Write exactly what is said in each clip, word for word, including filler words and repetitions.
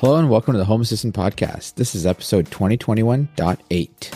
Hello and welcome to the Home Assistant Podcast. This is episode twenty twenty-one point eight.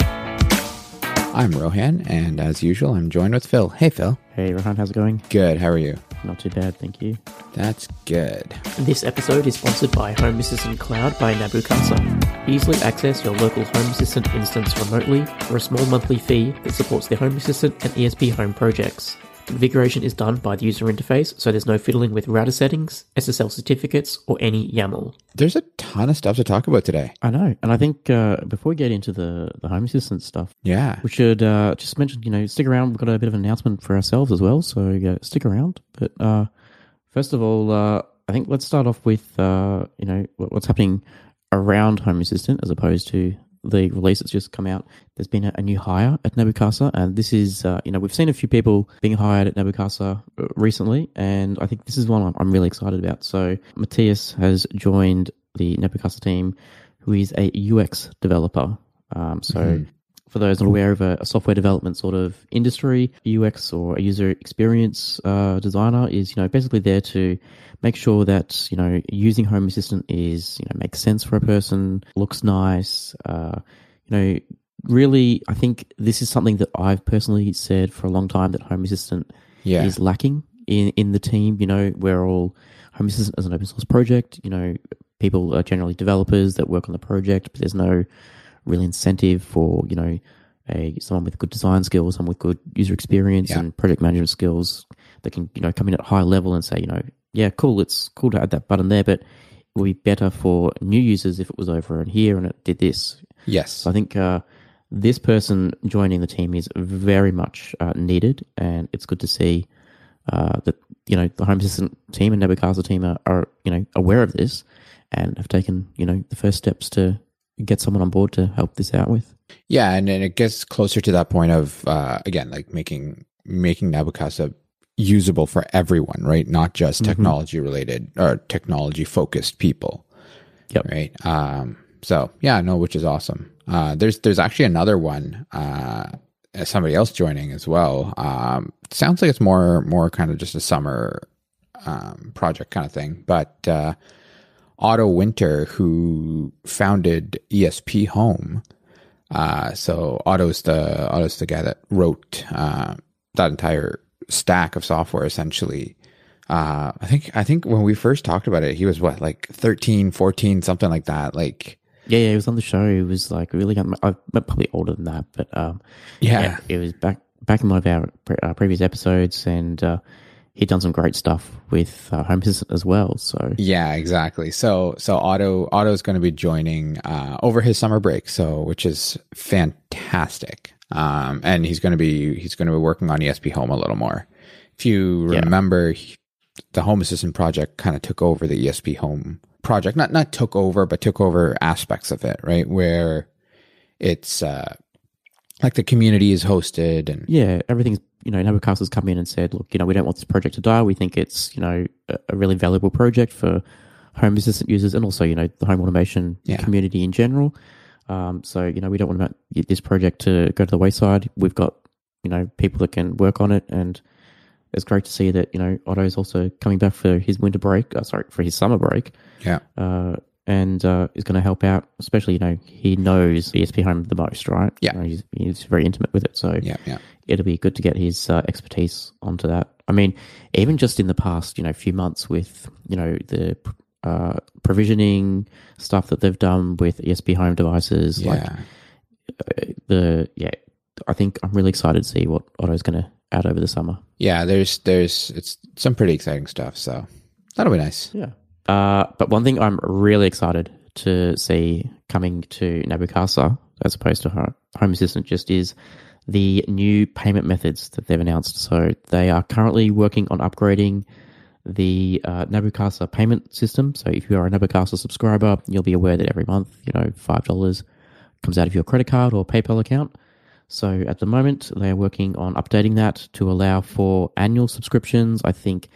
I'm Rohan, and as usual, I'm joined with Phil. Hey, Phil. Hey, Rohan. How's it going? Good. How are you? Not too bad, thank you. That's good. This episode is sponsored by Home Assistant Cloud by Nabu Casa. Easily access your local Home Assistant instance remotely for a small monthly fee that supports the Home Assistant and E S P Home projects. Configuration is done by the user interface, so there's no fiddling with router settings, S S L certificates, or any YAML. There's a ton of stuff to talk about today. I know. And I think uh, before we get into the, the Home Assistant stuff, yeah, we should uh, just mention, you know, stick around. We've got a bit of an announcement for ourselves as well, so yeah, stick around. But uh, first of all, uh, I think let's start off with, uh, you know, what's happening around Home Assistant as opposed to the release that's just come out. There's been a, a new hire at Nabu Casa, and this is, uh, you know, we've seen a few people being hired at Nabu Casa recently, and I think this is one I'm, I'm really excited about. So Matias has joined the Nabu Casa team, who is a U X developer. Um, so mm-hmm. for those not aware of a, a software development sort of industry, U X or a user experience uh, designer is, you know, basically there to make sure that, you know, using Home Assistant is, you know, makes sense for a person, looks nice. Uh, you know, really, I think this is something that I've personally said for a long time that Home Assistant yeah. is lacking in, in the team. You know, we're all, Home Assistant as an open source project, you know, people are generally developers that work on the project, but there's no real incentive for, you know, a someone with good design skills, someone with good user experience yeah. and project management skills that can, you know, come in at a high level and say, you know, yeah, cool, it's cool to add that button there, but it would be better for new users if it was over and here and it did this. Yes. So I think uh, this person joining the team is very much uh, needed, and it's good to see uh, that, you know, the Home Assistant team and Nabu Casa team are, are, you know, aware of this and have taken, you know, the first steps to get someone on board to help this out with. Yeah, and, and it gets closer to that point of, uh, again, like making making Nabu Casa usable for everyone, right? Not just mm-hmm. technology-related or technology-focused people, yep. right? Um, so, yeah, no, which is awesome. Uh, there's there's actually another one, uh, somebody else joining as well. Um, sounds like it's more more kind of just a summer um, project kind of thing, but uh Otto Winter, who founded E S P Home. Uh, so Otto's the Otto's the guy that wrote uh, that entire stack of software, essentially. Uh, I think I think when we first talked about it, he was, what, like thirteen, fourteen, something like that. Like, yeah, yeah, he was on the show. He was, like, really young. I'm probably older than that, but um, yeah. yeah, it was back back in one of our pre- uh, previous episodes, and uh, he'd done some great stuff with uh, Home Assistant as well. So yeah, exactly. So so Otto Otto's going to be joining uh, over his summer break, so which is fantastic. Um, and he's going to be he's going to be working on E S P Home a little more. If you remember, yeah. he, the Home Assistant project kind of took over the E S P Home project. Not not took over, but took over aspects of it, right? Where it's uh, like the community is hosted and yeah, everything's. You know, Nabu Casa's come in and said, look, you know, we don't want this project to die. We think it's, you know, a, a really valuable project for Home Assistant users and also, you know, the home automation yeah. community in general. Um, so, you know, we don't want this project to go to the wayside. We've got, you know, people that can work on it, and it's great to see that, you know, Otto's also coming back for his winter break, uh, sorry, for his summer break. Yeah. Uh, and uh, is going to help out, especially, you know, he knows E S P Home the most, right? Yeah. You know, he's, he's very intimate with it, so yeah, yeah. it'll be good to get his uh, expertise onto that. I mean, even just in the past, you know, few months with, you know, the uh, provisioning stuff that they've done with E S P Home devices, yeah. like the, yeah, I think I'm really excited to see what Otto's going to add over the summer. Yeah, there's, there's, it's some pretty exciting stuff, so that'll be nice. Yeah. Uh, but one thing I'm really excited to see coming to Nabu Casa as opposed to Home Assistant just is the new payment methods that they've announced. So they are currently working on upgrading the uh, Nabu Casa payment system. So if you are a Nabu Casa subscriber, you'll be aware that every month, you know, five dollars comes out of your credit card or PayPal account. So at the moment, they are working on updating that to allow for annual subscriptions, I think,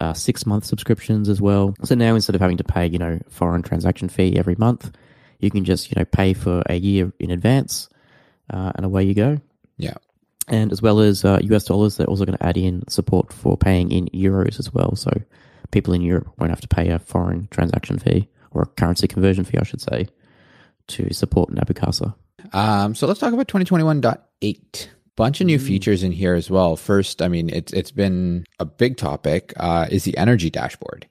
Uh, six-month subscriptions as well. So now instead of having to pay, you know, foreign transaction fee every month, you can just, you know, pay for a year in advance uh, and away you go. Yeah. And as well as uh, U S dollars, they're also going to add in support for paying in euros as well. So people in Europe won't have to pay a foreign transaction fee or a currency conversion fee, I should say, to support Nabu Casa. Um, so let's talk about twenty twenty-one point eight. Bunch of new features in here as well. First, I mean, it's it's been a big topic, uh, is the energy dashboard.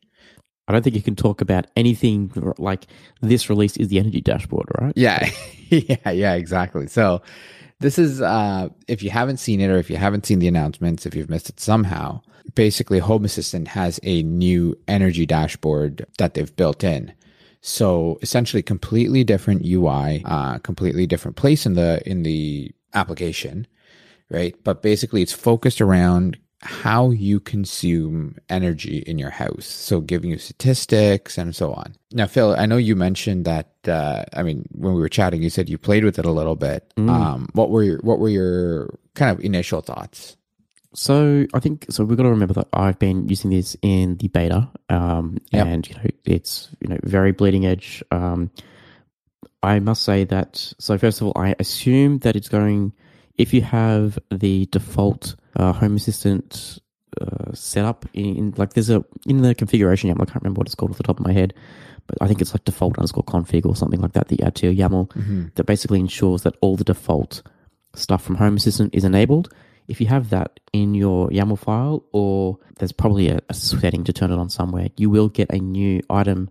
I don't think you can talk about anything like this release is the energy dashboard, right? Yeah, yeah, yeah, exactly. So this is, uh, if you haven't seen it or if you haven't seen the announcements, if you've missed it somehow, basically Home Assistant has a new energy dashboard that they've built in. So essentially completely different U I, uh, completely different place in the in the application. Right. But basically it's focused around how you consume energy in your house. So giving you statistics and so on. Now, Phil, I know you mentioned that, uh, I mean, when we were chatting, you said you played with it a little bit. Mm. Um, what were your, what were your kind of initial thoughts? So I think, so we've got to remember that I've been using this in the beta, um, yep. and you know, it's, you know, very bleeding edge. Um, I must say that, so first of all, I assume that it's going, if you have the default uh, Home Assistant uh, setup in, in like there's a in the configuration YAML, I can't remember what it's called off the top of my head, but I think it's like default underscore config or something like that that you add to your YAML mm-hmm. that basically ensures that all the default stuff from Home Assistant is enabled. If you have that in your YAML file, or there's probably a, a setting to turn it on somewhere, you will get a new item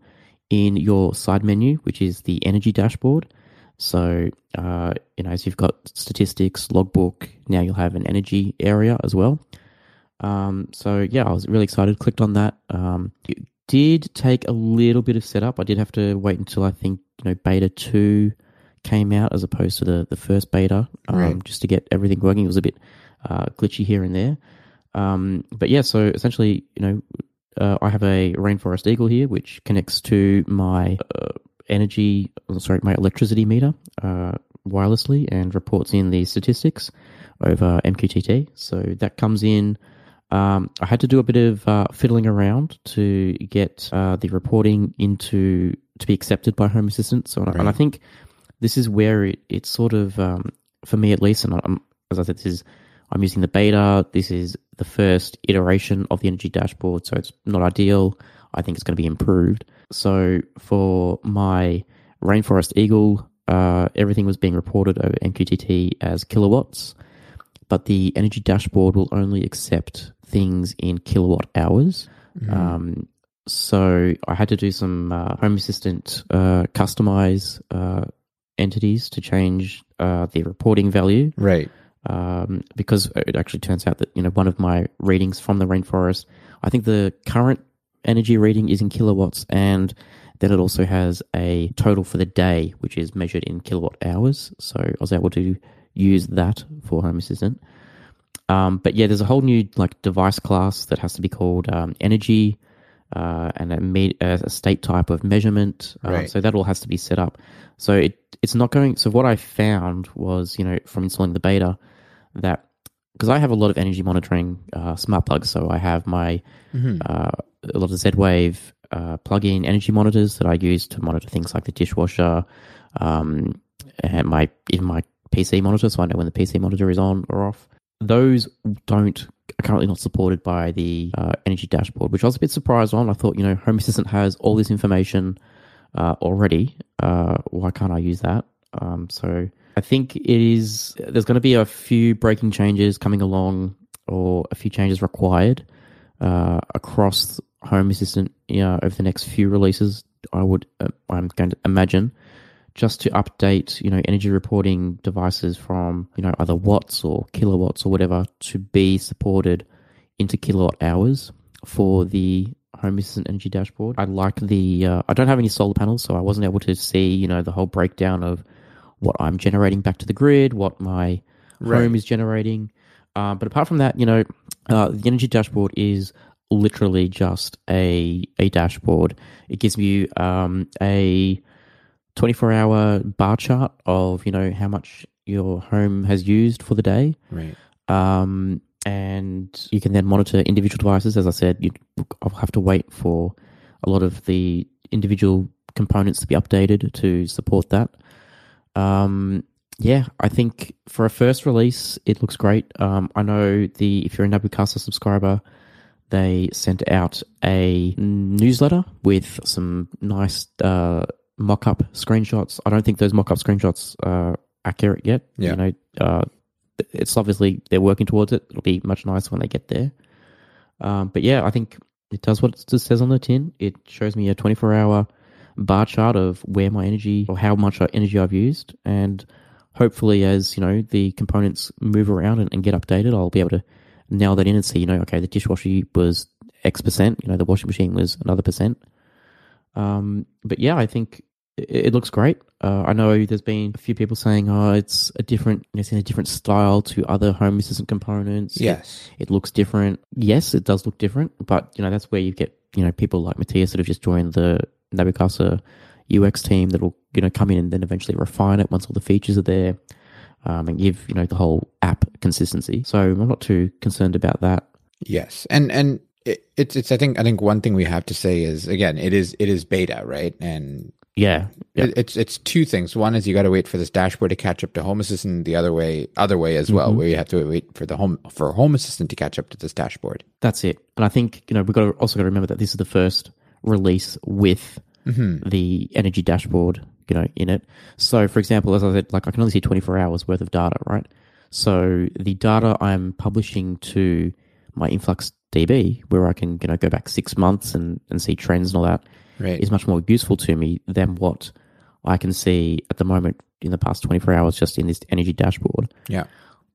in your side menu, which is the energy dashboard. So, uh, you know, so you've got statistics, logbook, now you'll have an energy area as well. Um, so, yeah, I was really excited, clicked on that. Um, it did take a little bit of setup. I did have to wait until I think, you know, beta two came out as opposed to the, the first beta um, right. just to get everything working. It was a bit uh, glitchy here and there. Um, but, yeah, so essentially, you know, uh, I have a Rainforest Eagle here, which connects to my... Uh, energy, sorry, my electricity meter uh, wirelessly and reports in the statistics over M Q T T. So that comes in. Um, I had to do a bit of uh, fiddling around to get uh, the reporting into to be accepted by Home Assistant. So, right. and I think this is where it it's sort of um, for me at least. And I'm, as I said, this is I'm using the beta. This is the first iteration of the energy dashboard, so it's not ideal. I think it's going to be improved. So for my Rainforest Eagle, uh, everything was being reported over M Q T T as kilowatts, but the energy dashboard will only accept things in kilowatt hours. Mm-hmm. Um, so I had to do some uh, Home Assistant uh, customize uh, entities to change uh, the reporting value. Right. Um, because it actually turns out that, you know, one of my readings from the Rainforest, I think the current energy reading is in kilowatts, and then it also has a total for the day, which is measured in kilowatt hours. So I was able to use that for Home Assistant. Um, but yeah, there's a whole new like device class that has to be called um, energy uh, and a, me- a state type of measurement. Um, right. So that all has to be set up. So it it's not going. So what I found was, you know, from installing the beta that because I have a lot of energy monitoring uh, smart plugs, so I have my. Mm-hmm. Uh, a lot of Z-Wave uh, plug-in energy monitors that I use to monitor things like the dishwasher um, and my even my P C monitor, so I know when the P C monitor is on or off. Those don't are currently not supported by the uh, energy dashboard, which I was a bit surprised on. I thought, you know, Home Assistant has all this information uh, already. Uh, why can't I use that? Um, so I think it is. There's going to be a few breaking changes coming along, or a few changes required uh, across Home Assistant, you know, over the next few releases, I would, uh, I'm going to imagine, just to update, you know, energy reporting devices from, you know, either watts or kilowatts or whatever to be supported into kilowatt hours for the Home Assistant energy dashboard. I like the, uh, I don't have any solar panels, so I wasn't able to see, you know, the whole breakdown of what I'm generating back to the grid, what my right. home is generating. Uh, but apart from that, you know, uh, the energy dashboard is literally just a a dashboard. It gives you um, a twenty-four hour bar chart of, you know, how much your home has used for the day. Right. Um, and you can then monitor individual devices. As I said, you, I'll have to wait for a lot of the individual components to be updated to support that. Um, yeah, I think for a first release, it looks great. Um, I know the if you're a Nabu Casa subscriber, they sent out a newsletter with some nice uh, mock-up screenshots. I don't think those mock-up screenshots are accurate yet. Yeah. You know, uh, it's obviously they're working towards it. It'll be much nicer when they get there. Um, but yeah, I think it does what it says on the tin. It shows me a twenty-four hour bar chart of where my energy or how much energy I've used, and hopefully as, you know, the components move around and, and get updated, I'll be able to nail that in and see, you know, okay, the dishwasher was X percent, you know, the washing machine was another percent. Um, but yeah, I think it, it looks great. Uh, I know there's been a few people saying, oh, it's a different, it's in a different style to other Home Assistant components. Yes. It, it looks different. Yes, it does look different, but, you know, that's where you get, you know, people like Matias that have just joined the Nabu Casa U X team that will, you know, come in and then eventually refine it once all the features are there, um, and give, you know, the whole app consistency. So I'm not too concerned about that. Yes, and and it, it's it's I think I think one thing we have to say is, again, it is it is beta, right? And yeah, yeah. It, it's it's two things. One is you got to wait for this dashboard to catch up to Home Assistant. The other way, other way as mm-hmm. well, where you have to wait for the home for Home Assistant to catch up to this dashboard. That's it. And I think, you know, we've got to also got to remember that this is the first release with mm-hmm. the energy dashboard, you know, in it. So, for example, as I said, like I can only see twenty-four hours worth of data, right? So the data I'm publishing to my InfluxDB, where I can, you know, go back six months and, and see trends and all that, right, is much more useful to me than what I can see at the moment in the past twenty-four hours just in this energy dashboard. Yeah.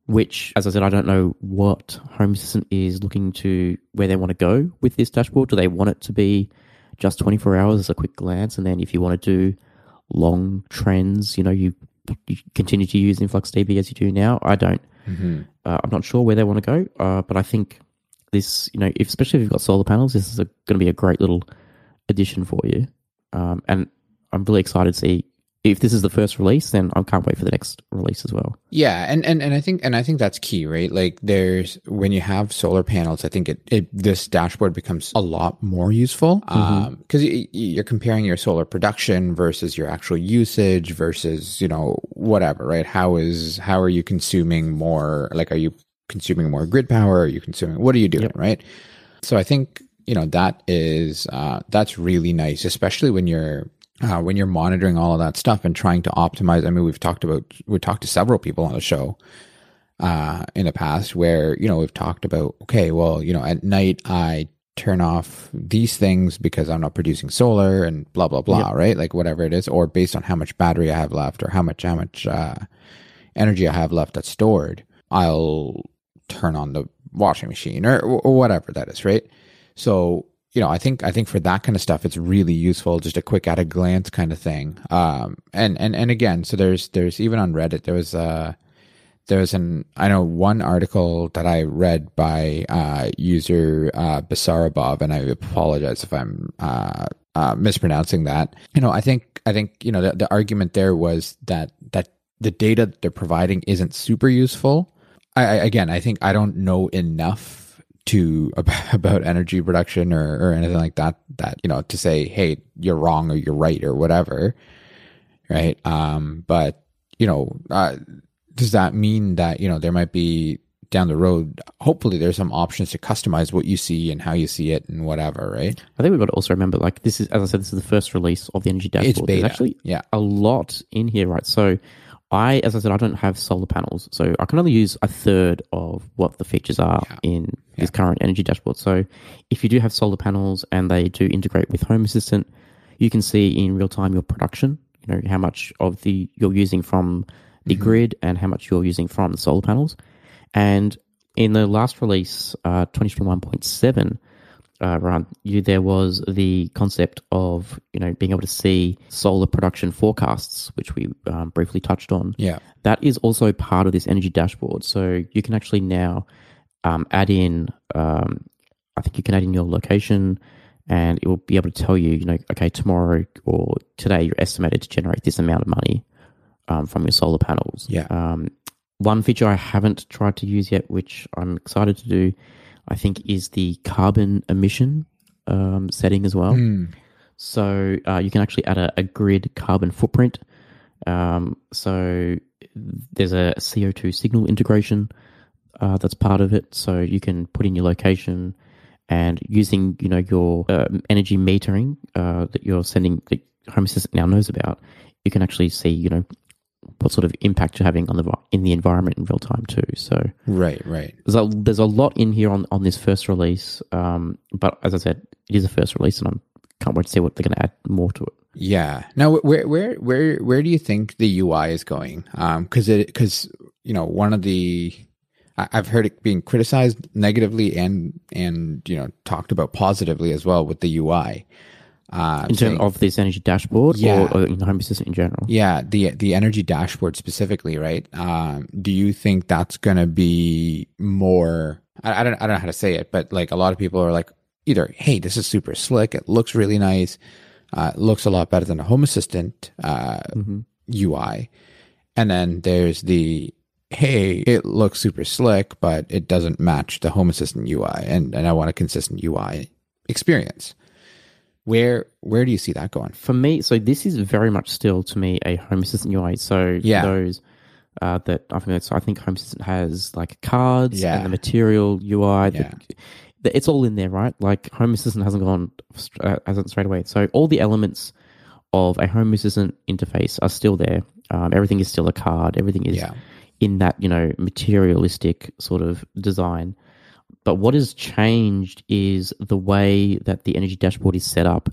Which, as I said, I don't know what Home Assistant is looking to, where they want to go with this dashboard. Do they want it to be just twenty-four hours as a quick glance, and then if you want to do long trends, you know, you, you continue to use InfluxDB as you do now? I don't. Mm-hmm. Uh, I'm not sure where they want to go, uh, but I think this, you know, if, especially if you've got solar panels, this is going to be a great little addition for you. Um, and I'm really excited to see if this is the first release, then I can't wait for the next release as well. Yeah, and, and, and I think and I think that's key, right? Like, there's when you have solar panels, I think it, it this dashboard becomes a lot more useful because mm-hmm. um, you, you're comparing your solar production versus your actual usage versus, you know, whatever, right? How is how are you consuming more? Like, are you consuming more grid power? Are you consuming? What are you doing, yep. right? So I think, you know, that is uh, that's really nice, especially when you're. Uh, when you're monitoring all of that stuff and trying to optimize. I mean, we've talked about, we've talked to several people on the show uh, in the past where, you know, we've talked about, okay, well, you know, at night I turn off these things because I'm not producing solar and blah, blah, blah, yep. right? Like whatever it is, or based on how much battery I have left or how much, how much uh, energy I have left that's stored, I'll turn on the washing machine or, or whatever that is, right? So, you know, I think I think for that kind of stuff, it's really useful. Just a quick at a glance kind of thing. Um, and and and again, so there's there's even on Reddit there was a there was an I know one article that I read by uh, user uh, Basarabov, and I apologize if I'm uh, uh, mispronouncing that. You know, I think I think you know the, the argument there was that that the data that they're providing isn't super useful. I, I again, I think I don't know enough to about energy production or, or anything like that, that, you know, to say, hey, you're wrong or you're right or whatever, right? Um, but, you know, uh, does that mean that, you know, there might be down the road, hopefully there's some options to customize what you see and how you see it and whatever, right? I think we've got to also remember, like, this is, as I said, this is the first release of the energy dashboard. It's beta. There's actually yeah. a lot in here, right? So I, as I said, I don't have solar panels, so I can only use a third of what the features are yeah. in this yeah. current energy dashboard. So if you do have solar panels and they do integrate with Home Assistant, you can see in real time your production, you know, how much of the you're using from the mm-hmm. grid and how much you're using from the solar panels. And in the last release, uh, twenty twenty-one point seven, uh, Ron, you, there was the concept of, you know, being able to see solar production forecasts, which we um, briefly touched on. Yeah. That is also part of this energy dashboard. So you can actually now um, add in, um, I think you can add in your location and it will be able to tell you, you know, okay, tomorrow or today you're estimated to generate this amount of money um, from your solar panels. Yeah. Um, one feature I haven't tried to use yet, which I'm excited to do, I think, is the carbon emission um, setting as well. Mm. So uh, you can actually add a, a grid carbon footprint. Um, so there's a C O two signal integration uh, that's part of it. So you can put in your location and using, you know, your uh, energy metering uh, that you're sending, that Home Assistant now knows about, you can actually see, you know, what sort of impact you're having on the in the environment in real time too. So right, right. There's a, there's a lot in here on, on this first release, um, but as I said, it is a first release, and I can't wait to see what they're going to add more to it. Yeah. Now, where where where where do you think the U I is going? Because um, it because you know one of the I've heard it being criticized negatively and and you know talked about positively as well with the U I. Uh, in terms of this energy dashboard, yeah, or, or in Home Assistant in general? Yeah, the the energy dashboard specifically, right? Um, do you think that's going to be more? I, I don't I don't know how to say it, but like a lot of people are like either, hey, this is super slick, it looks really nice, uh, it looks a lot better than a Home Assistant uh, mm-hmm. U I, and then there's the hey, it looks super slick, but it doesn't match the Home Assistant U I, and and I want a consistent U I experience. Where where do you see that going? For me, so this is very much still to me a Home Assistant U I. So yeah. those uh, that I think so I think Home Assistant has like cards yeah. and the material U I. Yeah. The, it's all in there, right? Like Home Assistant hasn't gone uh, hasn't straight away. So all the elements of a Home Assistant interface are still there. Um, everything is still a card. Everything is yeah. in that, you know, materialistic sort of design. But what has changed is the way that the energy dashboard is set up.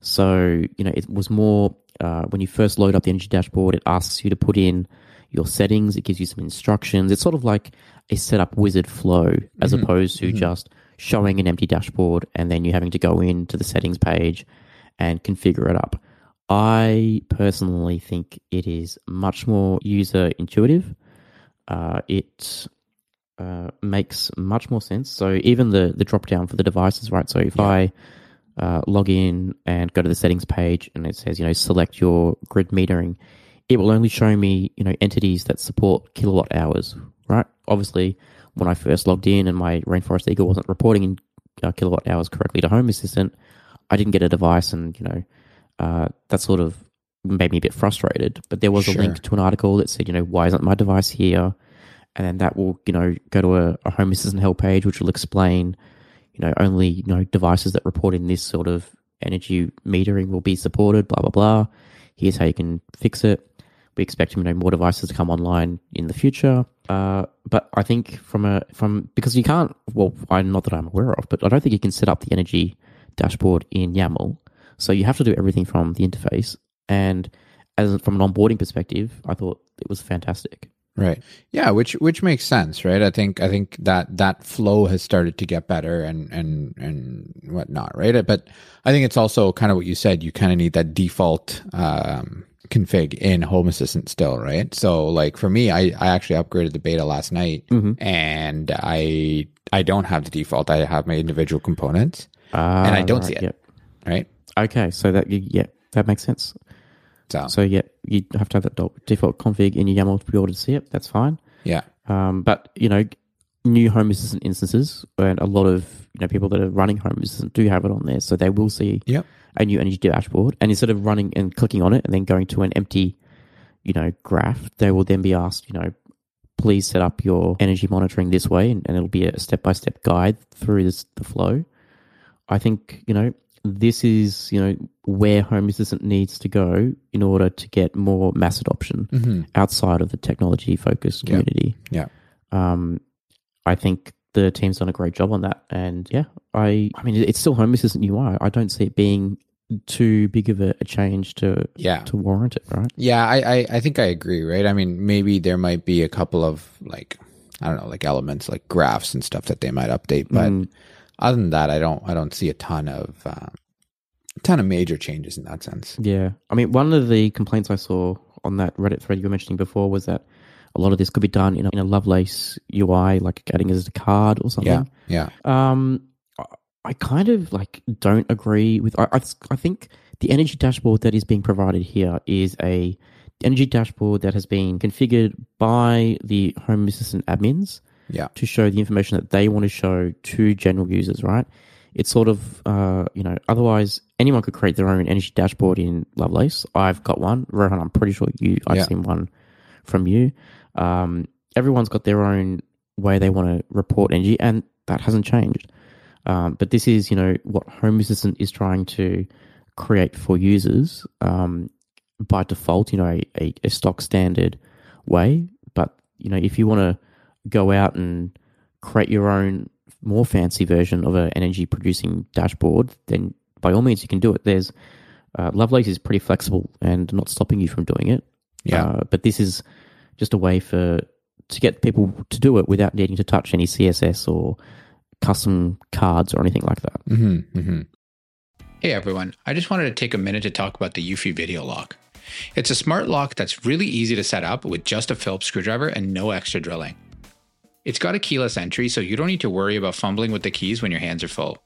So, you know, it was more uh, when you first load up the energy dashboard, it asks you to put in your settings. It gives you some instructions. It's sort of like a setup wizard flow as mm-hmm. opposed to mm-hmm. just showing an empty dashboard and then you having to go into the settings page and configure it up. I personally think it is much more user intuitive. Uh, it's... Uh, makes much more sense. So even the, the drop down for the devices, right? So if yeah. I uh, log in and go to the settings page and it says, you know, select your grid metering, it will only show me, you know, entities that support kilowatt hours, right? Obviously, when I first logged in and my Rainforest Eagle wasn't reporting in uh, kilowatt hours correctly to Home Assistant, I didn't get a device, and, you know, uh, that sort of made me a bit frustrated. But there was sure. a link to an article that said, you know, why isn't my device here? And then that will, you know, go to a, a Home Assistant help page, which will explain, you know, only, you know, devices that report in this sort of energy metering will be supported, blah, blah, blah. Here's how you can fix it. We expect, you know, more devices to come online in the future. Uh, but I think from a, from, because you can't, well, I, not that I'm aware of, but I don't think you can set up the energy dashboard in YAML. So you have to do everything from the interface. And as from an onboarding perspective, I thought it was fantastic. Right. Yeah, which which makes sense, right? I think I think that that flow has started to get better and and and whatnot, right? But I think it's also kind of what you said. You kind of need that default um, config in Home Assistant still, right? So, like for me, I, I actually upgraded the beta last night, mm-hmm. and I I don't have the default. I have my individual components, uh, and I don't right, see it. Yep. Right. Okay. So that yeah, that makes sense. So. so yeah, you have to have that default config in your YAML to be able to see it. That's fine. Yeah. Um, but you know, new Home Assistant instances, and a lot of you know people that are running Home Assistant do have it on there, so they will see yep. a new energy dashboard. And instead of running and clicking on it and then going to an empty, you know, graph, they will then be asked, you know, please set up your energy monitoring this way, and, and it'll be a step by step guide through this, the flow. I think you know. This is, you know, where Home Assistant needs to go in order to get more mass adoption mm-hmm. outside of the technology-focused community. Yeah, yeah. Um, I think the team's done a great job on that, and yeah, I, I mean, it's still Home Assistant U I. I don't see it being too big of a, a change to yeah. to warrant it, right? Yeah, I, I, I think I agree, right? I mean, maybe there might be a couple of like, I don't know, like elements like graphs and stuff that they might update, but. Mm. Other than that, I don't. I don't see a ton of, um, a ton of major changes in that sense. Yeah, I mean, one of the complaints I saw on that Reddit thread you were mentioning before was that a lot of this could be done in a, in a Lovelace U I, like adding it as a card or something. Yeah, yeah. Um, I, I kind of like don't agree with. I, I, I think the energy dashboard that is being provided here is a energy dashboard that has been configured by the Home Assistant admins. Yeah, to show the information that they want to show to general users, right? It's sort of, uh, you know, otherwise anyone could create their own energy dashboard in Lovelace. I've got one. Rohan, I'm pretty sure you, I've yeah. seen one from you. Um, everyone's got their own way they want to report energy, and that hasn't changed. Um, but this is, you know, what Home Assistant is trying to create for users um, by default, you know, a, a, a stock standard way. But, you know, if you want to go out and create your own more fancy version of an energy producing dashboard, then by all means you can do it. There's uh, Lovelace is pretty flexible and not stopping you from doing it. Yeah. Uh, but this is just a way for to get people to do it without needing to touch any C S S or custom cards or anything like that. Mm-hmm, mm-hmm. Hey everyone, I just wanted to take a minute to talk about the Eufy Video Lock. It's a smart lock that's really easy to set up with just a Phillips screwdriver and no extra drilling. It's got a keyless entry, so you don't need to worry about fumbling with the keys when your hands are full.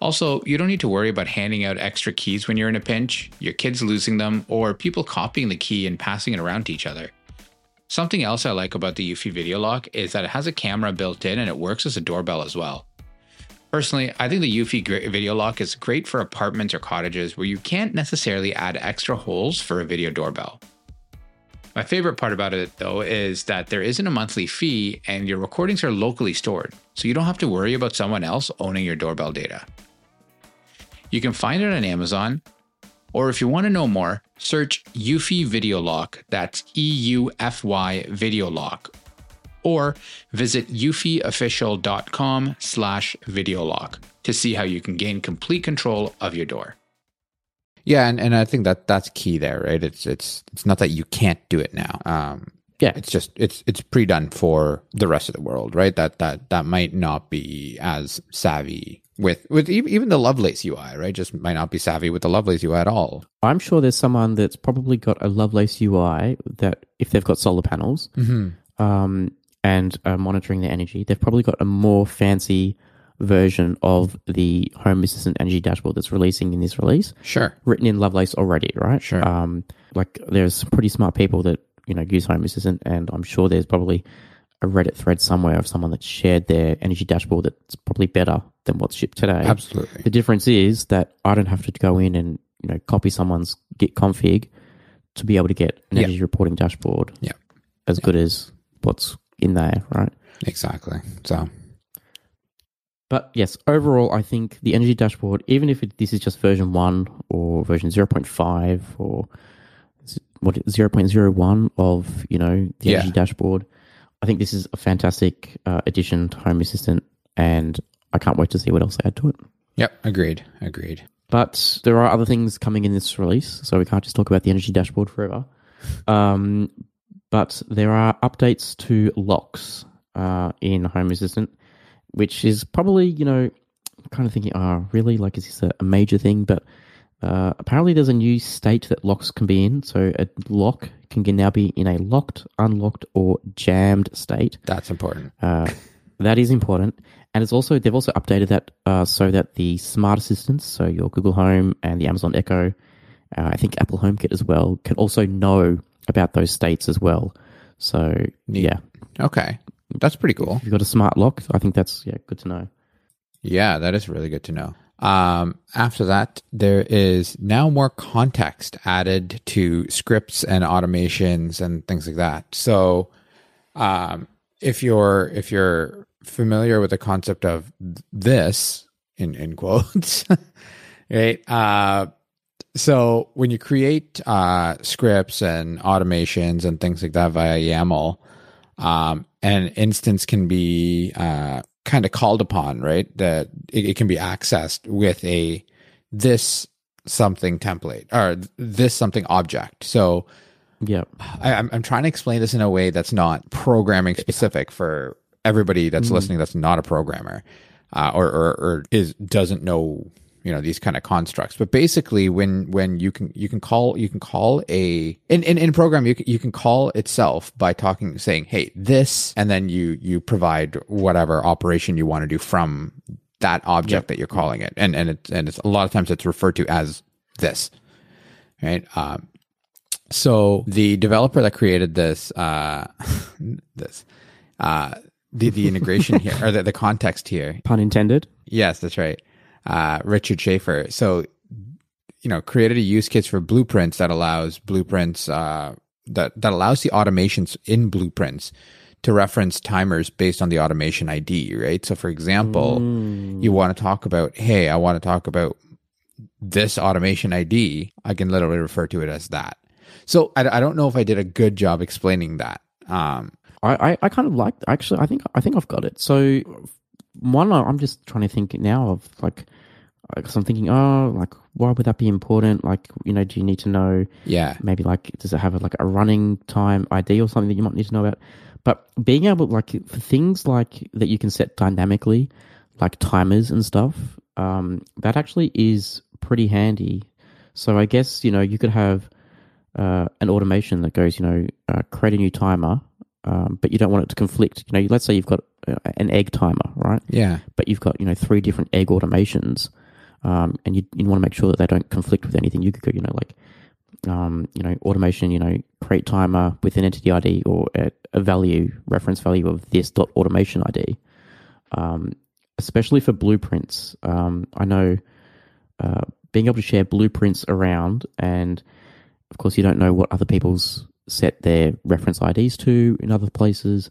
Also, you don't need to worry about handing out extra keys when you're in a pinch, your kids losing them, or people copying the key and passing it around to each other. Something else I like about the Eufy Video Lock is that it has a camera built in and it works as a doorbell as well. Personally, I think the Eufy Video Lock is great for apartments or cottages where you can't necessarily add extra holes for a video doorbell. My favorite part about it, though, is that there isn't a monthly fee and your recordings are locally stored, so you don't have to worry about someone else owning your doorbell data. You can find it on Amazon, or if you want to know more, search Eufy Video Lock, that's E U F Y Video Lock, or visit eufyofficial.com slash video lock to see how you can gain complete control of your door. Yeah, and, and I think that that's key there, right? It's it's it's not that you can't do it now. Um, yeah, it's just it's it's pre-done for the rest of the world, right? That that that might not be as savvy with with even the Lovelace U I, right? Just might not be savvy with the Lovelace U I at all. I'm sure there's someone that's probably got a Lovelace U I that if they've got solar panels mm-hmm. um, and uh, monitoring the energy, they've probably got a more fancy version of the Home Assistant Energy Dashboard that's releasing in this release. Sure. Written in Lovelace already, right? Sure. Um, like there's some pretty smart people that, you know, use Home Assistant, and I'm sure there's probably a Reddit thread somewhere of someone that shared their energy dashboard that's probably better than what's shipped today. Absolutely. The difference is that I don't have to go in and, you know, copy someone's Git config to be able to get an yeah. energy reporting dashboard yeah. as yeah. good as what's in there, right? Exactly. So... But yes, overall, I think the energy dashboard, even if it, this is just version one or version zero point five or what zero point zero one of, you know, the yeah. energy dashboard, I think this is a fantastic uh, addition to Home Assistant, and I can't wait to see what else they add to it. Yep, agreed, agreed. But there are other things coming in this release, so we can't just talk about the energy dashboard forever. Um, but there are updates to locks uh, in Home Assistant, which is probably, you know, kind of thinking, oh, really? Like, is this a major thing? But uh, apparently there's a new state that locks can be in. So a lock can now be in a locked, unlocked, or jammed state. That's important. Uh, that is important. And it's also, they've also updated that uh, so that the smart assistants, so your Google Home and the Amazon Echo, uh, I think Apple HomeKit as well, can also know about those states as well. So, neat. Yeah. Okay. That's pretty cool. If you've got a smart lock, I think that's yeah good to know. Yeah, that is really good to know. Um, after that, there is now more context added to scripts and automations and things like that. So, um, if you're if you're familiar with the concept of this in in quotes, right? Uh, so when you create uh, scripts and automations and things like that via YAML. Um, an instance can be uh, kind of called upon, right? That it, it can be accessed with a this something template or this something object. So, yeah, I, I'm I'm trying to explain this in a way that's not programming specific for everybody that's mm-hmm. listening. That's not a programmer uh, or, or or is doesn't know you know these kind of constructs. But basically, when when you can you can call you can call a in in, in program you can, you can call itself by talking saying hey this, and then you you provide whatever operation you want to do from that object yep. that you're calling it, and and it's and it's a lot of times it's referred to as this, right? Um, so the developer that created this uh, this uh, the the integration here or the, the context here, pun intended. Yes, that's right. Uh, Richard Schaefer. So, you know, created a use case for blueprints that allows blueprints, uh, that, that allows the automations in blueprints to reference timers based on the automation I D, right? So for example, mm. you want to talk about, hey, I want to talk about this automation I D. I can literally refer to it as that. So I, I don't know if I did a good job explaining that. Um, I, I, I kind of like, actually, I think, I think I've got it. So one, I'm just trying to think now of like, because I'm thinking, oh, like, why would that be important? Like, you know, do you need to know? Yeah. Maybe like, does it have a, like a running time I D or something that you might need to know about? But being able, like, for things like that you can set dynamically, like timers and stuff, um, that actually is pretty handy. So I guess, you know, you could have uh, an automation that goes, you know, uh, create a new timer, um, but you don't want it to conflict. You know, let's say you've got an egg timer, right? Yeah. But you've got, you know, three different egg automations. Um, and you, you want to make sure that they don't conflict with anything. You could go, you know, like, um, you know, automation, you know, create timer with an entity I D or a, a value, reference value of this dot automation I D. Um, especially for blueprints. Um, I know uh, being able to share blueprints around, and of course you don't know what other people's set their reference I Ds to in other places.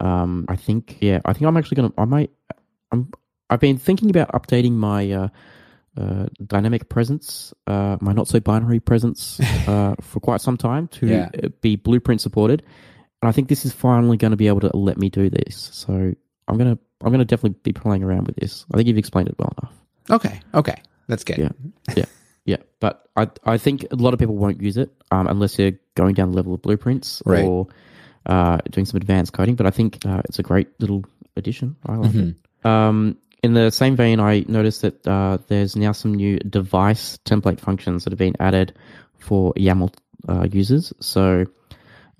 Um, I think, yeah, I think I'm actually going to, I might, I'm, I've been thinking about updating my, uh, Uh, dynamic presence, uh, my not so binary presence, uh, for quite some time to yeah. be blueprint supported, and I think this is finally going to be able to let me do this. So I'm gonna, I'm gonna definitely be playing around with this. I think you've explained it well enough. Okay, okay, that's good. Yeah, yeah, yeah. But I, I think a lot of people won't use it um, unless you're going down the level of blueprints right. or uh, doing some advanced coding. But I think uh, it's a great little addition. I like mm-hmm. it. Um, In the same vein, I noticed that uh, there's now some new device template functions that have been added for YAML uh, users. So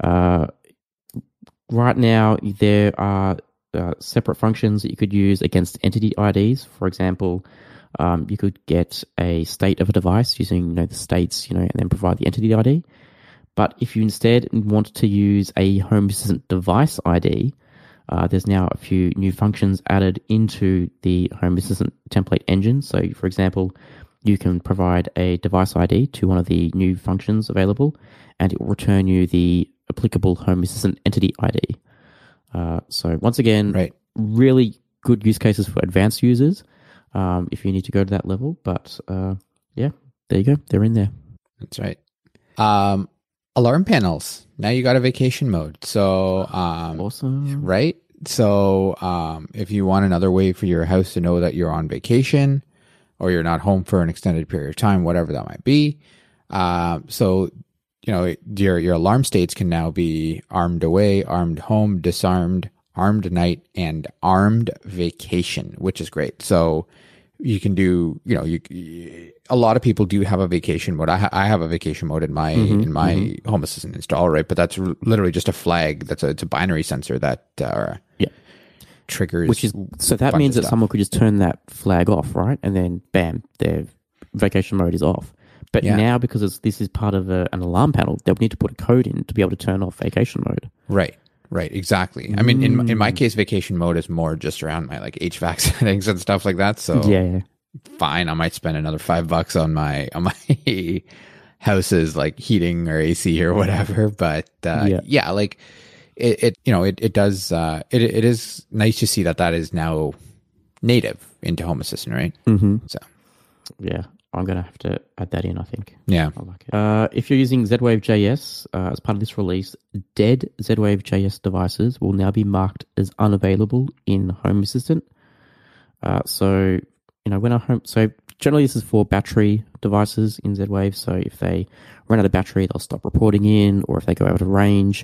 uh, right now, there are uh, separate functions that you could use against entity I Ds. For example, um, you could get a state of a device using you know the states, you know, and then provide the entity I D. But if you instead want to use a Home Assistant device I D, Uh, there's now a few new functions added into the Home Assistant template engine. So, for example, you can provide a device I D to one of the new functions available, and it will return you the applicable Home Assistant entity I D. Uh, so, once again, right. really good use cases for advanced users um, if you need to go to that level. But, uh, yeah, there you go. They're in there. That's right. Um Alarm panels. Now you got a vacation mode. So, um, awesome. Right? So, um, if you want another way for your house to know that you're on vacation or you're not home for an extended period of time, whatever that might be. Um, so, you know, your, your alarm states can now be armed away, armed home, disarmed, armed night, and armed vacation, which is great. So, you can do, you know, you. A lot of people do have a vacation mode. I, ha- I have a vacation mode in my mm-hmm, in my mm-hmm. Home Assistant install, right? But that's r- literally just a flag. That's a it's a binary sensor that uh, yeah triggers. Which is so that means that someone could just turn that flag off, right? And then bam, their vacation mode is off. But yeah. now because it's, this is part of a, an alarm panel, they'll need to put a code in to be able to turn off vacation mode. Right. Right, exactly. I mean, in in my case, vacation mode is more just around my like H V A C settings and stuff like that. So yeah, fine, I might spend another five bucks on my on my house's like heating or A C or whatever. But uh, yeah. yeah, like it, it, you know, it it does. Uh, it it is nice to see that that is now native into Home Assistant, right? Mm-hmm. So yeah. I'm going to have to add that in, I think. Yeah. I like it. Uh, if you're using Z-Wave J S uh, as part of this release, dead Z-Wave J S devices will now be marked as unavailable in Home Assistant. Uh, so, you know, when a home, so generally this is for battery devices in Z-Wave. So if they run out of battery, they'll stop reporting in, or if they go out of range.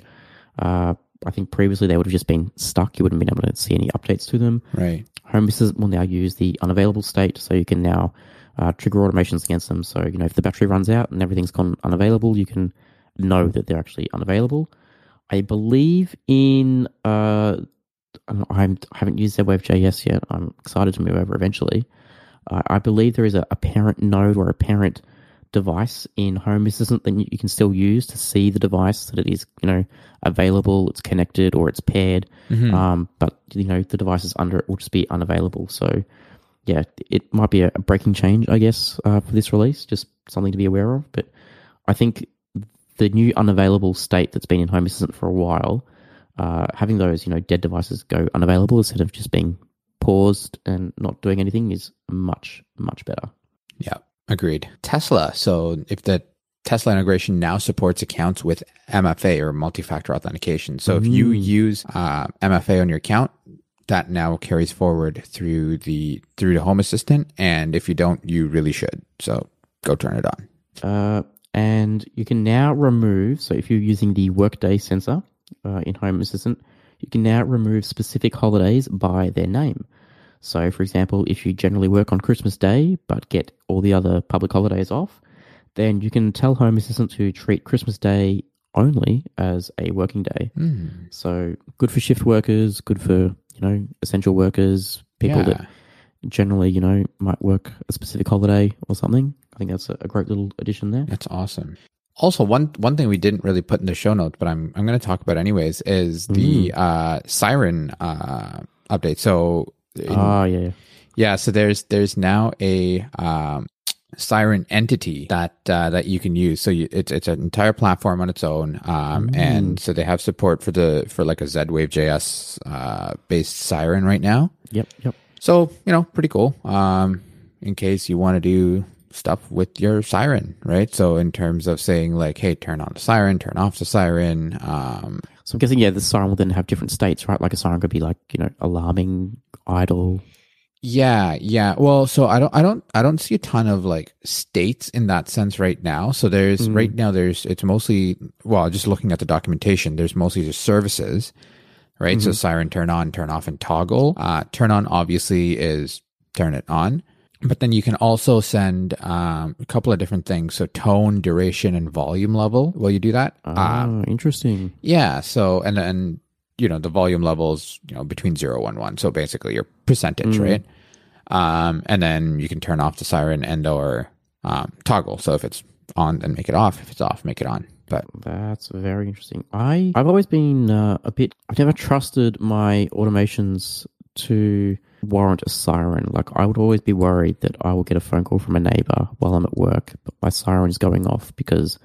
Uh, I think previously they would have just been stuck. You wouldn't have been able to see any updates to them. Right. Home Assistant will now use the unavailable state. So you can now Uh, trigger automations against them. So, you know, if the battery runs out and everything's gone unavailable, you can know that they're actually unavailable. I believe in, uh, I'm, I haven't used Z-Wave J S yet. I'm excited to move over eventually. Uh, I believe there is a, a parent node or a parent device in Home Assistant that you can still use to see the device that it is, you know, available, it's connected, or it's paired. Mm-hmm. Um, but, you know, the devices under it will just be unavailable. So, yeah, it might be a breaking change, I guess, uh, for this release. Just something to be aware of. But I think the new unavailable state that's been in Home Assistant for a while uh, having those, you know, dead devices go unavailable instead of just being paused and not doing anything is much, much better. Yeah, agreed. Tesla. So if the Tesla integration now supports accounts with M F A or multi-factor authentication. So mm. if you use uh, M F A on your account, that now carries forward through the through the Home Assistant. And if you don't, you really should. So go turn it on. Uh, and you can now remove, so if you're using the Workday sensor uh, in Home Assistant, you can now remove specific holidays by their name. So, for example, if you generally work on Christmas Day but get all the other public holidays off, then you can tell Home Assistant to treat Christmas Day only as a working day. Mm. So good for shift workers, good for, you know, essential workers, people yeah. that generally, you know, might work a specific holiday or something. I think that's a great little addition there. That's awesome. Also, one one thing we didn't really put in the show notes, but I'm I'm going to talk about anyways, is the mm. uh, siren uh, update. So in, oh yeah, yeah. So there's there's now a um, siren entity that uh, that you can use. So you, it's it's an entire platform on its own, um, mm. and so they have support for the for like a Z-Wave J S uh, based siren right now. Yep, yep. So you know, pretty cool. Um, in case you want to do stuff with your siren, right? So in terms of saying like, hey, turn on the siren, turn off the siren. Um, so I'm guessing, yeah, the siren will then have different states, right? Like a siren could be like, you know, alarming, idle. Yeah, yeah. Well, so I don't, I don't, I don't see a ton of like states in that sense right now. So there's mm. right now there's, it's mostly, well, just looking at the documentation, there's mostly just services, right? Mm-hmm. So siren turn on, turn off and toggle. Uh, turn on obviously is turn it on. But then you can also send um, a couple of different things. So tone, duration, and volume level. Will you do that? Ah, um, interesting. Yeah. So, and then, you know, the volume levels, you know, between zero and one. So basically your percentage, mm. right? Um, and then you can turn off the siren and or um, toggle. So if it's on, then make it off. If it's off, make it on. But that's very interesting. I, I've always been uh, a bit, I've never trusted my automations to warrant a siren. Like I would always be worried that I will get a phone call from a neighbor while I'm at work, but my siren is going off because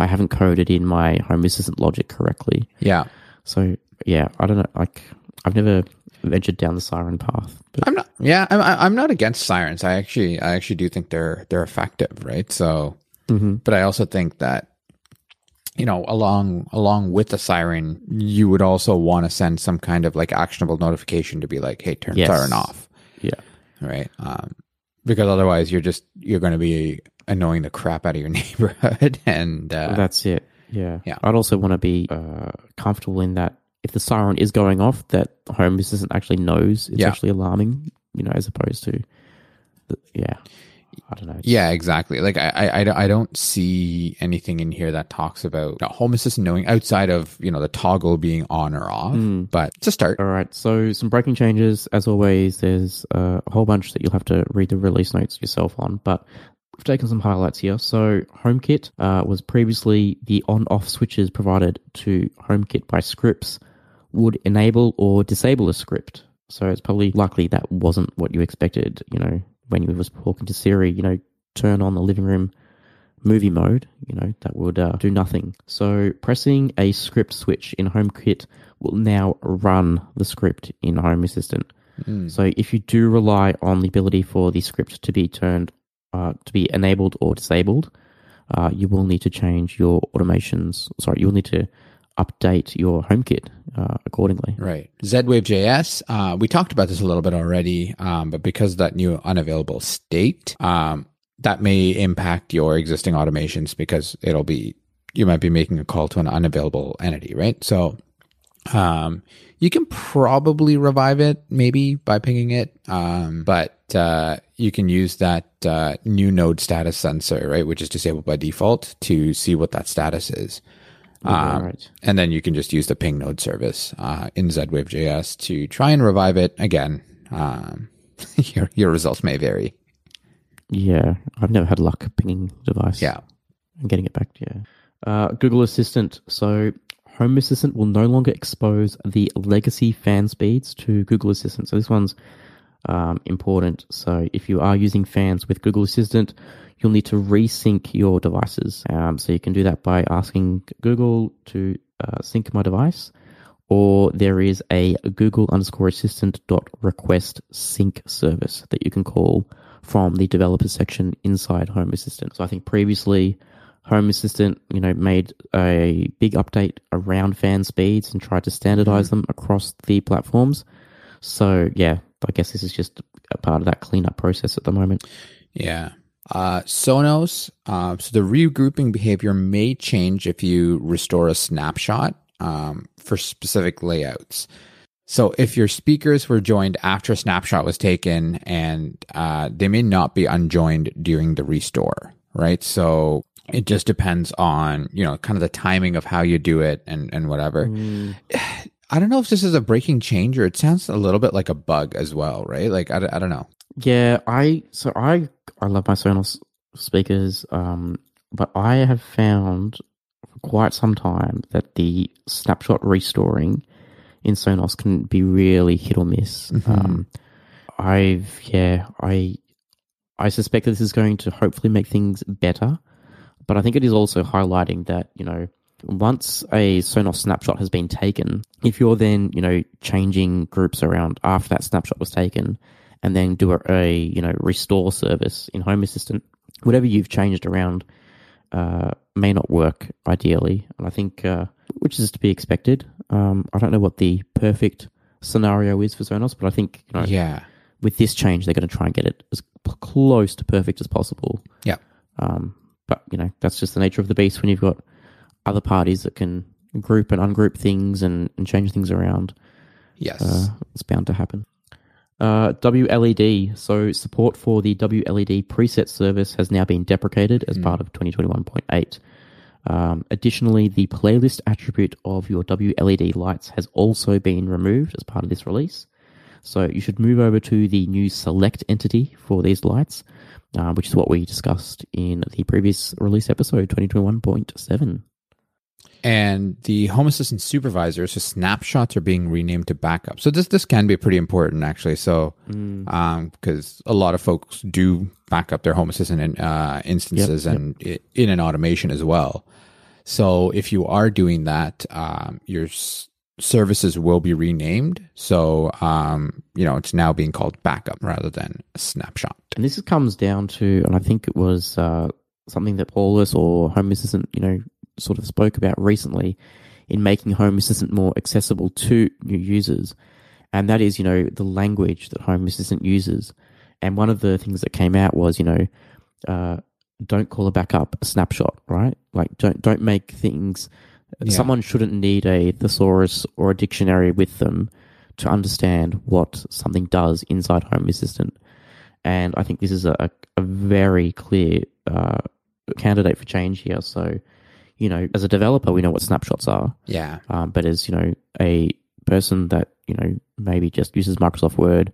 I haven't coded in my Home Assistant logic correctly. Yeah. So yeah, I don't know. Like I've never ventured down the siren path. But I'm not. Yeah, I'm. I'm not against sirens. I actually, I actually do think they're they're effective, right? So, mm-hmm. but I also think that, you know, along along with the siren, you would also want to send some kind of like actionable notification to be like, hey, turn yes. siren off. Yeah. Right. Um, because otherwise you're just, you're going to be annoying the crap out of your neighborhood. And uh, that's it. Yeah. yeah. I'd also want to be uh, comfortable in that if the siren is going off, that Home Assistant actually knows it's yeah. actually alarming, you know, as opposed to, the, yeah. I don't know. Yeah, exactly. Like I, I, I don't see anything in here that talks about you know, Home Assistant knowing outside of, you know, the toggle being on or off, mm. but it's a start. All right. So some breaking changes, as always, there's uh, a whole bunch that you'll have to read the release notes yourself on, but we've taken some highlights here. So HomeKit uh, was previously the on-off switches provided to HomeKit by scripts would enable or disable a script. So it's probably likely that wasn't what you expected, you know, when you was talking to Siri, you know, turn on the living room movie mode, you know, that would uh, do nothing. So pressing a script switch in HomeKit will now run the script in Home Assistant. Mm. So if you do rely on the ability for the script to be turned, uh, to be enabled or disabled, uh, you will need to change your automations. Sorry, you'll need to update your HomeKit uh, accordingly. Right. Z-Wave J S, uh, we talked about this a little bit already, um, but because of that new unavailable state, um, that may impact your existing automations because it'll be, you might be making a call to an unavailable entity, right? So um, you can probably revive it maybe by pinging it, um, but uh, you can use that uh, new node status sensor, right, which is disabled by default to see what that status is. Um, right. And then you can just use the ping node service uh, in Z-Wave J S to try and revive it again. Um, your, your results may vary. Yeah, I've never had luck pinging the device. Yeah. And getting it back, yeah. Uh, Google Assistant. So Home Assistant will no longer expose the legacy fan speeds to Google Assistant. So this one's um, important. So if you are using fans with Google Assistant, you'll need to resync your devices. Um, so you can do that by asking Google to uh, sync my device, or there is a Google underscore assistant dot request sync service that you can call from the developer section inside Home Assistant. So I think previously Home Assistant, you know, made a big update around fan speeds and tried to standardize them across the platforms. So yeah, I guess this is just a part of that cleanup process at the moment. Yeah. Uh, Sonos, uh, so the regrouping behavior may change if you restore a snapshot um, for specific layouts. So if your speakers were joined after a snapshot was taken, and uh, they may not be unjoined during the restore, right? So it just depends on, you know, kind of the timing of how you do it and, and whatever. Mm. I don't know if this is a breaking change, or it sounds a little bit like a bug as well, right? Like, I, I don't know. Yeah, I so I I love my Sonos speakers, um, but I have found for quite some time that the snapshot restoring in Sonos can be really hit or miss. Mm-hmm. Um, I've yeah, I I suspect that this is going to hopefully make things better, but I think it is also highlighting that, you know, once a Sonos snapshot has been taken, if you're then, you know, changing groups around after that snapshot was taken, and then do a, a you know restore service in Home Assistant, whatever you've changed around uh, may not work ideally, and I think uh, which is to be expected. Um, I don't know what the perfect scenario is for Sonos, but I think you know, yeah. with this change, they're going to try and get it as close to perfect as possible. Yeah, um, but you know that's just the nature of the beast when you've got other parties that can group and ungroup things and, and change things around. Yes, uh, it's bound to happen. Uh, W L E D, so support for the W L E D preset service has now been deprecated as mm. part of twenty twenty-one point eight. Um, additionally, the playlist attribute of your W L E D lights has also been removed as part of this release. So you should move over to the new select entity for these lights, uh, which is what we discussed in the previous release episode, twenty twenty-one point seven. And the Home Assistant supervisor, so snapshots are being renamed to backup. So this this can be pretty important, actually. So mm. um, because a lot of folks do back up their Home Assistant in, uh, instances yep, and yep. It, in an automation as well. So if you are doing that, um, your s- services will be renamed. So um, you know it's now being called backup rather than a snapshot. And this comes down to, and I think it was uh, something that Paulus or Home Assistant, you know, sort of spoke about recently in making Home Assistant more accessible to new users. And that is, you know, the language that Home Assistant uses. And one of the things that came out was, you know, uh, don't call a backup a snapshot, right? Like don't, don't make things, yeah. someone shouldn't need a thesaurus or a dictionary with them to understand what something does inside Home Assistant. And I think this is a, a very clear uh, candidate for change here. So, you know, as a developer, we know what snapshots are. Yeah. Um, but as, you know, a person that, you know, maybe just uses Microsoft Word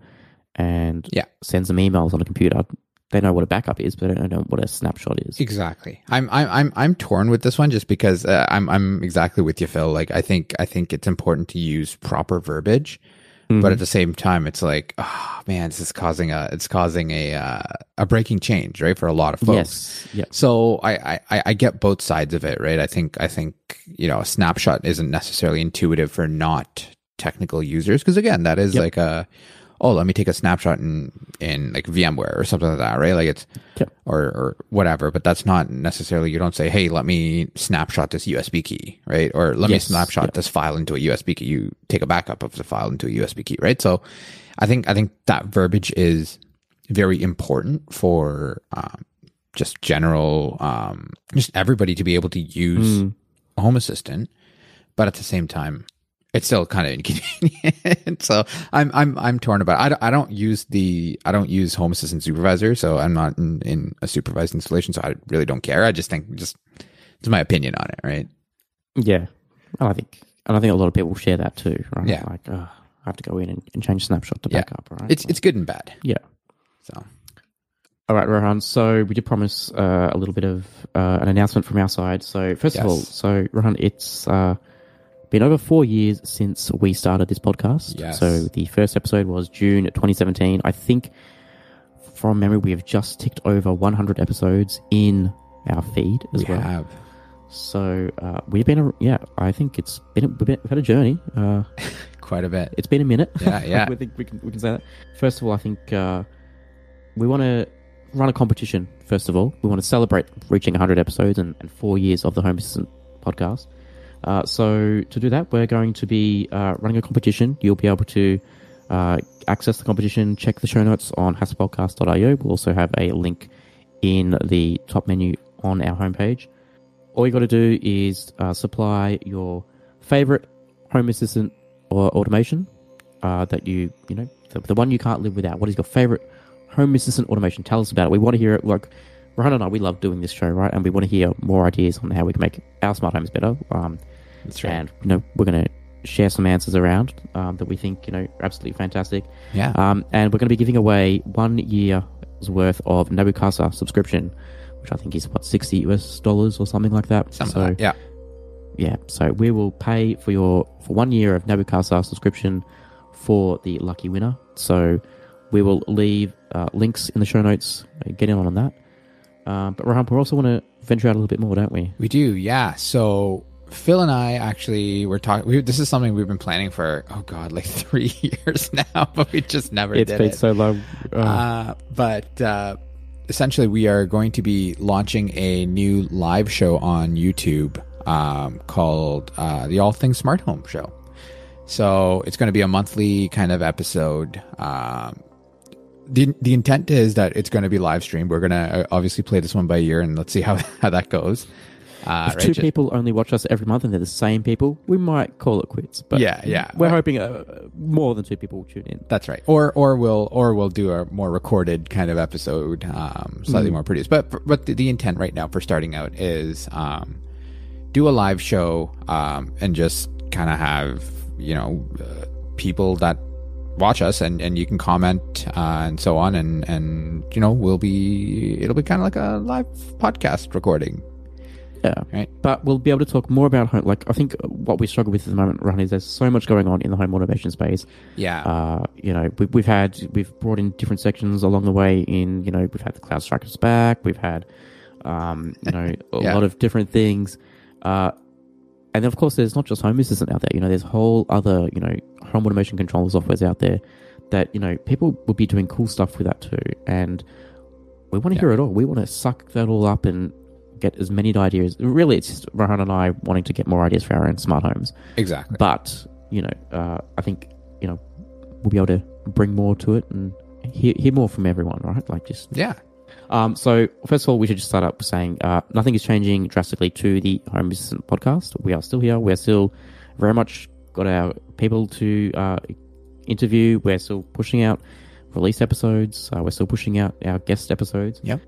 and yeah. sends them emails on a computer, they know what a backup is, but they don't know what a snapshot is. Exactly. I'm I'm I'm I'm torn with this one just because uh, I'm I'm exactly with you, Phil. Like I think I think it's important to use proper verbiage, mm-hmm. but at the same time, it's like, oh man, this is causing a it's causing a uh, a breaking change, right, for a lot of folks. Yes. Yep. So I, I, I get both sides of it, right? I think I think you know a snapshot isn't necessarily intuitive for not technical users because again, that is yep. like a oh let me take a snapshot in in like VMware or something like that, right? Like it's yep. or or whatever, but that's not necessarily you don't say hey let me snapshot this U S B key, right? Or let yes. me snapshot yep. this file into a U S B key. You take a backup of the file into a U S B key, right? So I think I think that verbiage is very important for um, just general, um, just everybody to be able to use mm. Home Assistant, but at the same time, it's still kind of inconvenient. So I'm I'm I'm torn about it. I don't, I don't use the I don't use Home Assistant Supervisor, so I'm not in, in a supervised installation, so I really don't care. I just think just it's my opinion on it, right? Yeah, well, I think and I think a lot of people share that too, right? Yeah, like oh, I have to go in and, and change snapshot to yeah. backup, right? It's so, it's good and bad. Yeah. So, all right, Rohan. So we did promise uh, a little bit of uh, an announcement from our side. So first yes. of all, so Rohan, it's uh, been over four years since we started this podcast. Yes. So the first episode was June twenty seventeen. I think from memory, we have just ticked over one hundred episodes in our feed as we well. Have. So uh, we've been, a, yeah, I think it's been a bit, we've had a journey. Uh, Quite a bit. It's been a minute. Yeah, yeah. we think we can we can say that. First of all, I think uh, we want to run a competition. First of all, we want to celebrate reaching one hundred episodes and, and four years of the Home Assistant podcast. Uh, so to do that, we're going to be uh, running a competition. You'll be able to uh, access the competition, check the show notes on hasslepodcast dot io. We'll also have a link in the top menu on our homepage. All you got to do is uh, supply your favorite Home Assistant or automation uh, that you, you know, the, the one you can't live without. What is your favorite Home Assistant automation? Tell us about it. We want to hear it. Like, Rohan and I, we love doing this show, right? And we want to hear more ideas on how we can make our smart homes better. Um, That's right. And, you know, we're going to share some answers around um, that we think, you know, are absolutely fantastic. Yeah. Um, and we're going to be giving away one year's worth of Nabu Casa subscription, which I think is, what, sixty U S dollars or something like that. Something so, like that, yeah. Yeah, so we will pay for your for one year of Nabu Casa subscription for the lucky winner. So we will leave uh, links in the show notes. Get in on that. Uh, but Rohan, we also want to venture out a little bit more, don't we? We do, yeah. So Phil and I actually were talking. We, this is something we've been planning for oh god, like three years now, but we just never it's did it. It's been so long. Oh. Uh, but uh, essentially, we are going to be launching a new live show on YouTube. Um, called uh, the All Things Smart Home Show. So it's going to be a monthly kind of episode. Um, the the intent is that it's going to be live streamed. We're going to obviously play this one by ear and let's see how, how that goes. Uh, if right, two just, people only watch us every month and they're the same people, we might call it quits. But yeah, yeah, we're right. hoping uh, more than two people will tune in. That's right. Or or we'll or we'll do a more recorded kind of episode, um, slightly mm. more produced. But but the, the intent right now for starting out is. Um, do a live show um, and just kind of have, you know, uh, people that watch us and, and you can comment uh, and so on. And, and, you know, we'll be, it'll be kind of like a live podcast recording. Yeah. Right. But we'll be able to talk more about home. Like, I think what we struggle with at the moment, Ron, is there's so much going on in the home automation space. Yeah. Uh, you know, we, we've had, we've brought in different sections along the way in, you know, we've had the Cloud Strikers back. We've had, um, you know, a yeah. lot of different things. Uh, and then, of course, there's not just Home Assistant out there. You know, there's whole other, you know, home automation controller softwares out there that, you know, people will be doing cool stuff with that too. And we want to yeah. hear it all. We want to suck that all up and get as many ideas. Really, it's just Rohan and I wanting to get more ideas for our own smart homes. Exactly. But, you know, uh, I think, you know, we'll be able to bring more to it and hear, hear more from everyone, right? Like just... Yeah. Um, so, first of all, we should just start up saying uh, nothing is changing drastically to the Home Assistant podcast. We are still here. We're still very much got our people to uh, interview. We're still pushing out release episodes. Uh, we're still pushing out our guest episodes. Yep.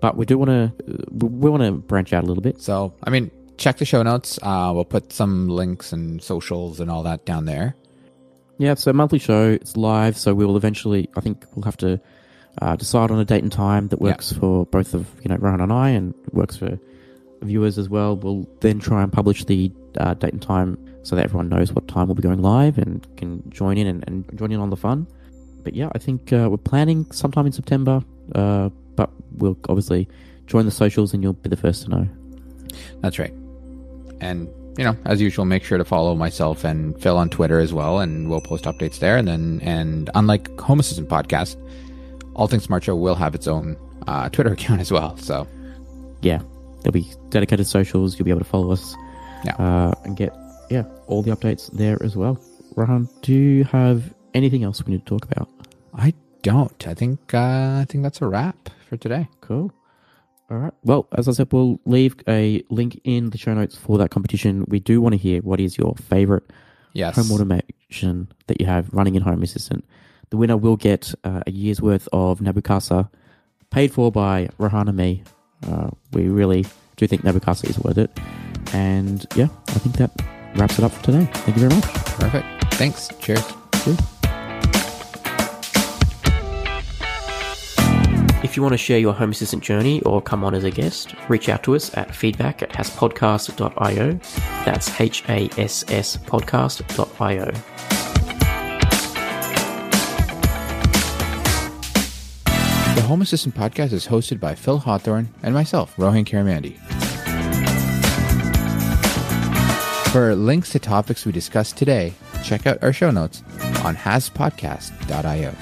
But we do want to we want to branch out a little bit. So, I mean, check the show notes. Uh, we'll put some links and socials and all that down there. Yeah, so monthly show. It's live, so we will eventually, I think we'll have to... Uh, decide on a date and time that works yeah. for both of, you know, Rohan and I, and works for viewers as well. We'll then try and publish the uh, date and time so that everyone knows what time we'll be going live and can join in and, and join in on the fun. But yeah, I think uh, we're planning sometime in September, uh, but we'll obviously join the socials and you'll be the first to know. That's right. And, you know, as usual, make sure to follow myself and Phil on Twitter as well, and we'll post updates there. And then, and unlike Home Assistant Podcast, All Things Smart Show will have its own uh, Twitter account as well. So, yeah, there'll be dedicated socials. You'll be able to follow us yeah. uh, and get yeah all the updates there as well. Rohan, do you have anything else we need to talk about? I don't. I think uh, I think that's a wrap for today. Cool. All right. Well, as I said, we'll leave a link in the show notes for that competition. We do want to hear what is your favorite yes. home automation that you have running in Home Assistant. The winner will get uh, a year's worth of Nabu Casa, paid for by Rohan and me. Uh, we really do think Nabu Casa is worth it. And yeah, I think that wraps it up for today. Thank you very much. Perfect. Thanks. Cheers. Cheers. If you want to share your Home Assistant journey or come on as a guest, reach out to us at feedback at hasspodcast dot io. That's H A S S podcast dot io. The Home Assistant Podcast is hosted by Phil Hawthorne and myself, Rohan Karamandi. For links to topics we discussed today, check out our show notes on has podcast dot io.